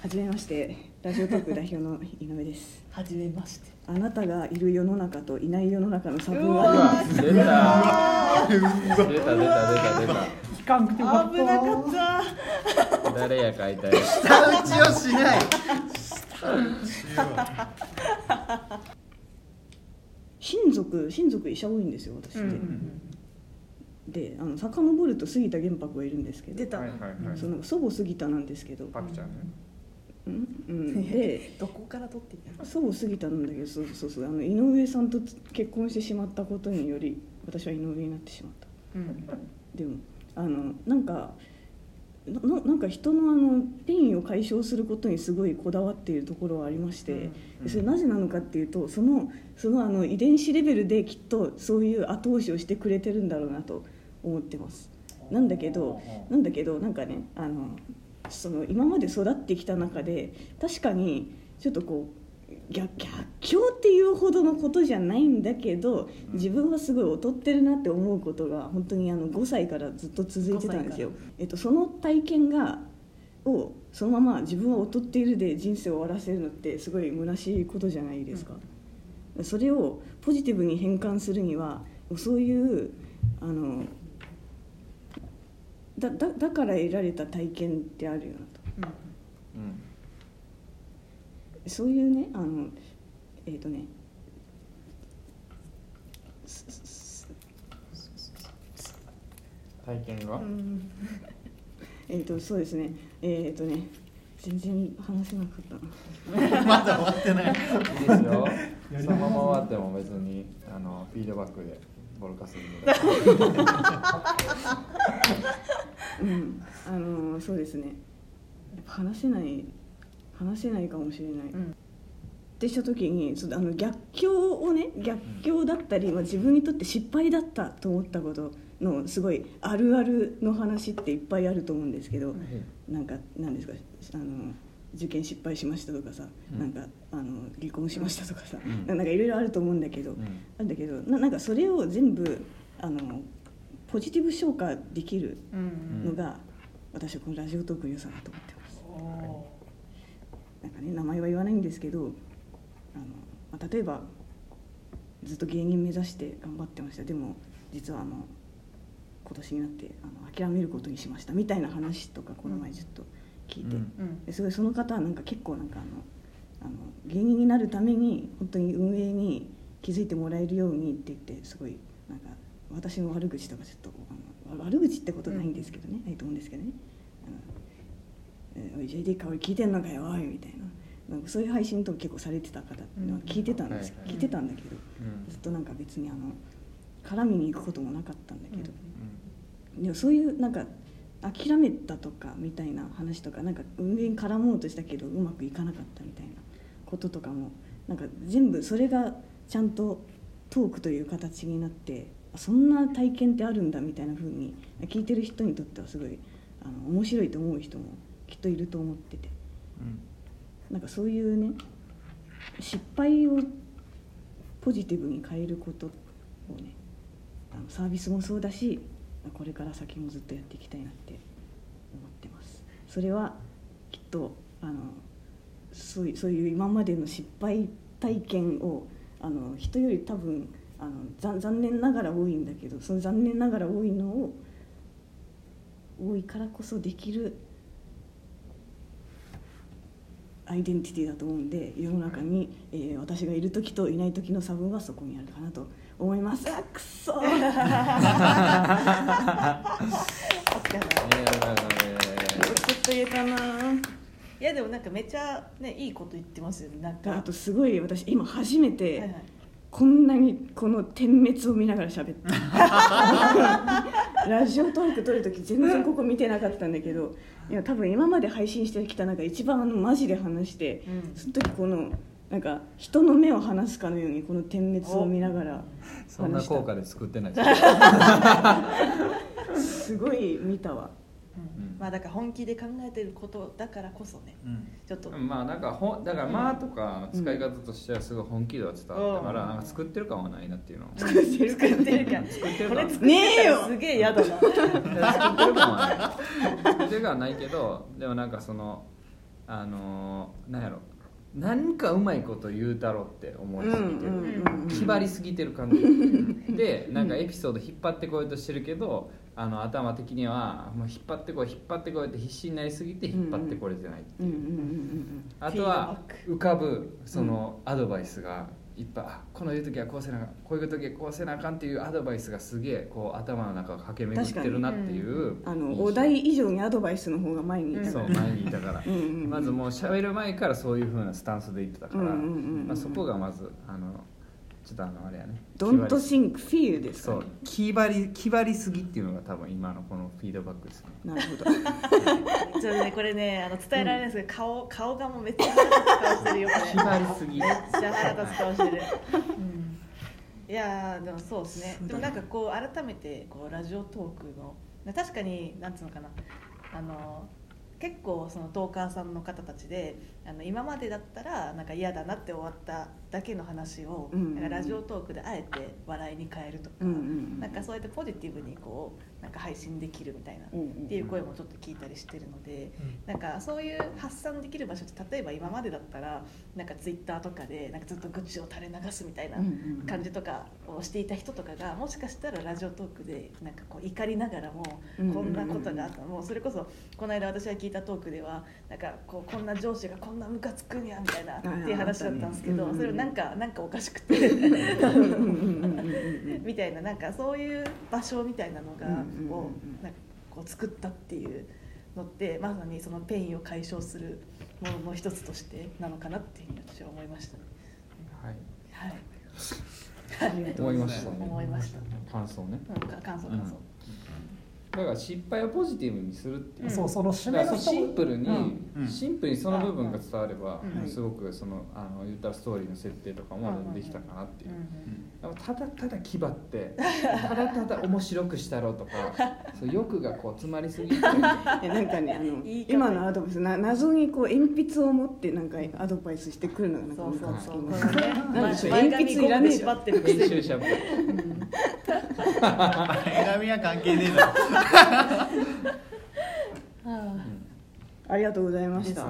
はじめまして、ラジオトーク代表の井上です。はじめまして。あなたがいる世の中といない世の中の差分はあります。出た出た聞かんくてよかった。危なかった。誰やかいたい下打ちをしない。下打ちは親族医者多いんですよ、私って、うんうんで、遡ると杉田玄白がいるんですけど、出た、はいはいはい、その祖母杉田なんですけど、パピちゃんね、うん、でどこから取っていたの？祖母杉田なんだけど、そう井上さんと結婚してしまったことにより私は井上になってしまった、うん、でもなんか人のペインを解消することにすごいこだわっているところはありまして、うんうん、それなぜなのかっていうと、その遺伝子レベルできっとそういう後押しをしてくれてるんだろうなと思ってます。なんだけどなんかね、その今まで育ってきた中で確かにちょっとこう逆境っていうほどのことじゃないんだけど、自分はすごい劣ってるなって思うことが本当に5歳からずっと続いてたんですよ。その体験をそのまま自分は劣っているで人生を終わらせるのってすごい虚しいことじゃないですか、うん、それをポジティブに変換するにはそういうだから得られた体験ってあるよなと、うんうん、そういうね、体験はそうですね、全然話せなかったまだ終わってないいいですよそのまま終わっても別にフィードバックでボロカスにうん、そうですね、やっぱ話せないかもしれない、うん、ってした時に逆境だったり、まあ、自分にとって失敗だったと思ったことのすごいあるあるの話っていっぱいあると思うんですけど、うん、なんですか受験失敗しましたとかさ、うん、離婚しましたとかさ、うん、なんかいろいろあると思うんだけど、うん、なんだけどなんかそれを全部ポジティブ消化できるのが、うんうん、私はこのラジオトークの良さだと思ってます。はい、なんかね、名前は言わないんですけど、まあ、例えばずっと芸人目指して頑張ってました。でも実は今年になって諦めることにしましたみたいな話とかこの前ちょっと聞いて、うん、ですごいその方はなんか結構なんか芸人になるために本当に運営に気づいてもらえるようにって言って、すごいなんか私の悪口とかちょっと悪口ってことないんですけどね、ないと思うんですけどね、おい JD 香織聞いてんのかよおいみたい なんかそういう配信とか結構されてた方っていうのは聞いてたんだけど、ずっとなんか別に絡みに行くこともなかったんだけど、でもそういうなんか諦めたとかみたいな話とか、なんか運営に絡もうとしたけどうまくいかなかったみたいなこととかも、なんか全部それがちゃんとトークという形になって、そんな体験ってあるんだみたいな風に聞いてる人にとってはすごい面白いと思う人もきっといると思ってて、うん、なんかそういうね、失敗をポジティブに変えることをね、サービスもそうだし、これから先もずっとやっていきたいなって思ってます。それはきっとそういう今までの失敗体験を人より多分残念ながら多いんだけど、その残念ながら多いのを多いからこそできるアイデンティティだと思うんで、世の中に、私がいる時といない時の差分はそこにあるかなと思います。あ、くそーずっと言えたな。いやでもなんかめちゃ、ね、いいこと言ってますよね。なんかあとすごい私今初めて、はいはい、こんなにこの点滅を見ながら喋ってラジオトーク撮るとき全然ここ見てなかったんだけど、いや多分今まで配信してきた中一番マジで話して、うん、その時このなんか人の目を離すかのようにこの点滅を見ながら話した。そんな効果で作ってないすごい見たわ、うんうん、まあだから本気で考えてることだからこそね、うん、ちょっとまあなんかだからまあとか使い方としてはすごい本気度は伝わったから、うん、なんか作ってる感はないなっていうの。作ってる感これ作ってたらすげえ嫌だな作ってる感はないけど、でもなんかその何やろ、何かうまいこと言うたろって思いすぎてる、気張りすぎてる感じで、なんかエピソード引っ張ってこようとしてるけど、頭的にはもう引っ張ってこい引っ張ってこいって必死になりすぎて引っ張ってこれてないっていう。あとは浮かぶそのアドバイスがいっぱい、このいう時はこうせなあかん、こういう時はこうせなあかんっていうアドバイスがすげえこう頭の中を駆け巡ってるなっていう。お題以上にアドバイスの方が前にいたから、そう前にいたからまずもう喋る前からそういう風なスタンスで言ってたから、そこがまずちょっとあれやね、ドントシンクフィールですかね。そう、気張りすぎっていうのが多分今のこのフィードバックですね。なるほどちょっとねこれね伝えられないんですけど、顔がもうめっちゃ腹立つ顔してるよ、ね、気張りすぎ、めっちゃ腹立つ顔してるいやでもそうですね。でもなんかこう改めてこうラジオトークの確かになんつうのかな、結構そのトーカーさんの方たちで今までだったらなんか嫌だなって終わっただけの話を、なんかラジオトークであえて笑いに変えるとか、なんかそうやってポジティブにこうなんか配信できるみたいなっていう声もちょっと聞いたりしてるので、なんかそういう発散できる場所って、例えば今までだったらなんかツイッターとかでなんかずっと愚痴を垂れ流すみたいな感じとかをしていた人とかが、もしかしたらラジオトークでなんかこう怒りながらもこんなことがあったの、もうそれこそこの間私が聞いたトークではなんか こんな上司がこんなムカつくんやみたいなっていう話だったんですけど、それをなんかおかしくてみたいな、なんかそういう場所みたいなのがをなんかこう作ったっていうのって、まさにそのペインを解消するものの一つとしてなのかなっていうふうに私は思いましたね。はい、はい、思いましたね。思いました。感想ね。感想。だから失敗をポジティブにするっていう、その締めのシンプルにその部分が伝われば、すごくその言ったストーリーの設定とかもできたかなっていう。ただただ気張ってただただ面白くしたろとかそう欲がこう詰まりすぎてなんかね今のアドバイス謎にこう鉛筆を持ってなんかアドバイスしてくるのがなんかムカつきますね。なんでしょう、鉛筆いらねえだろ編集者も手紙は関係ねえだろありがとうございました。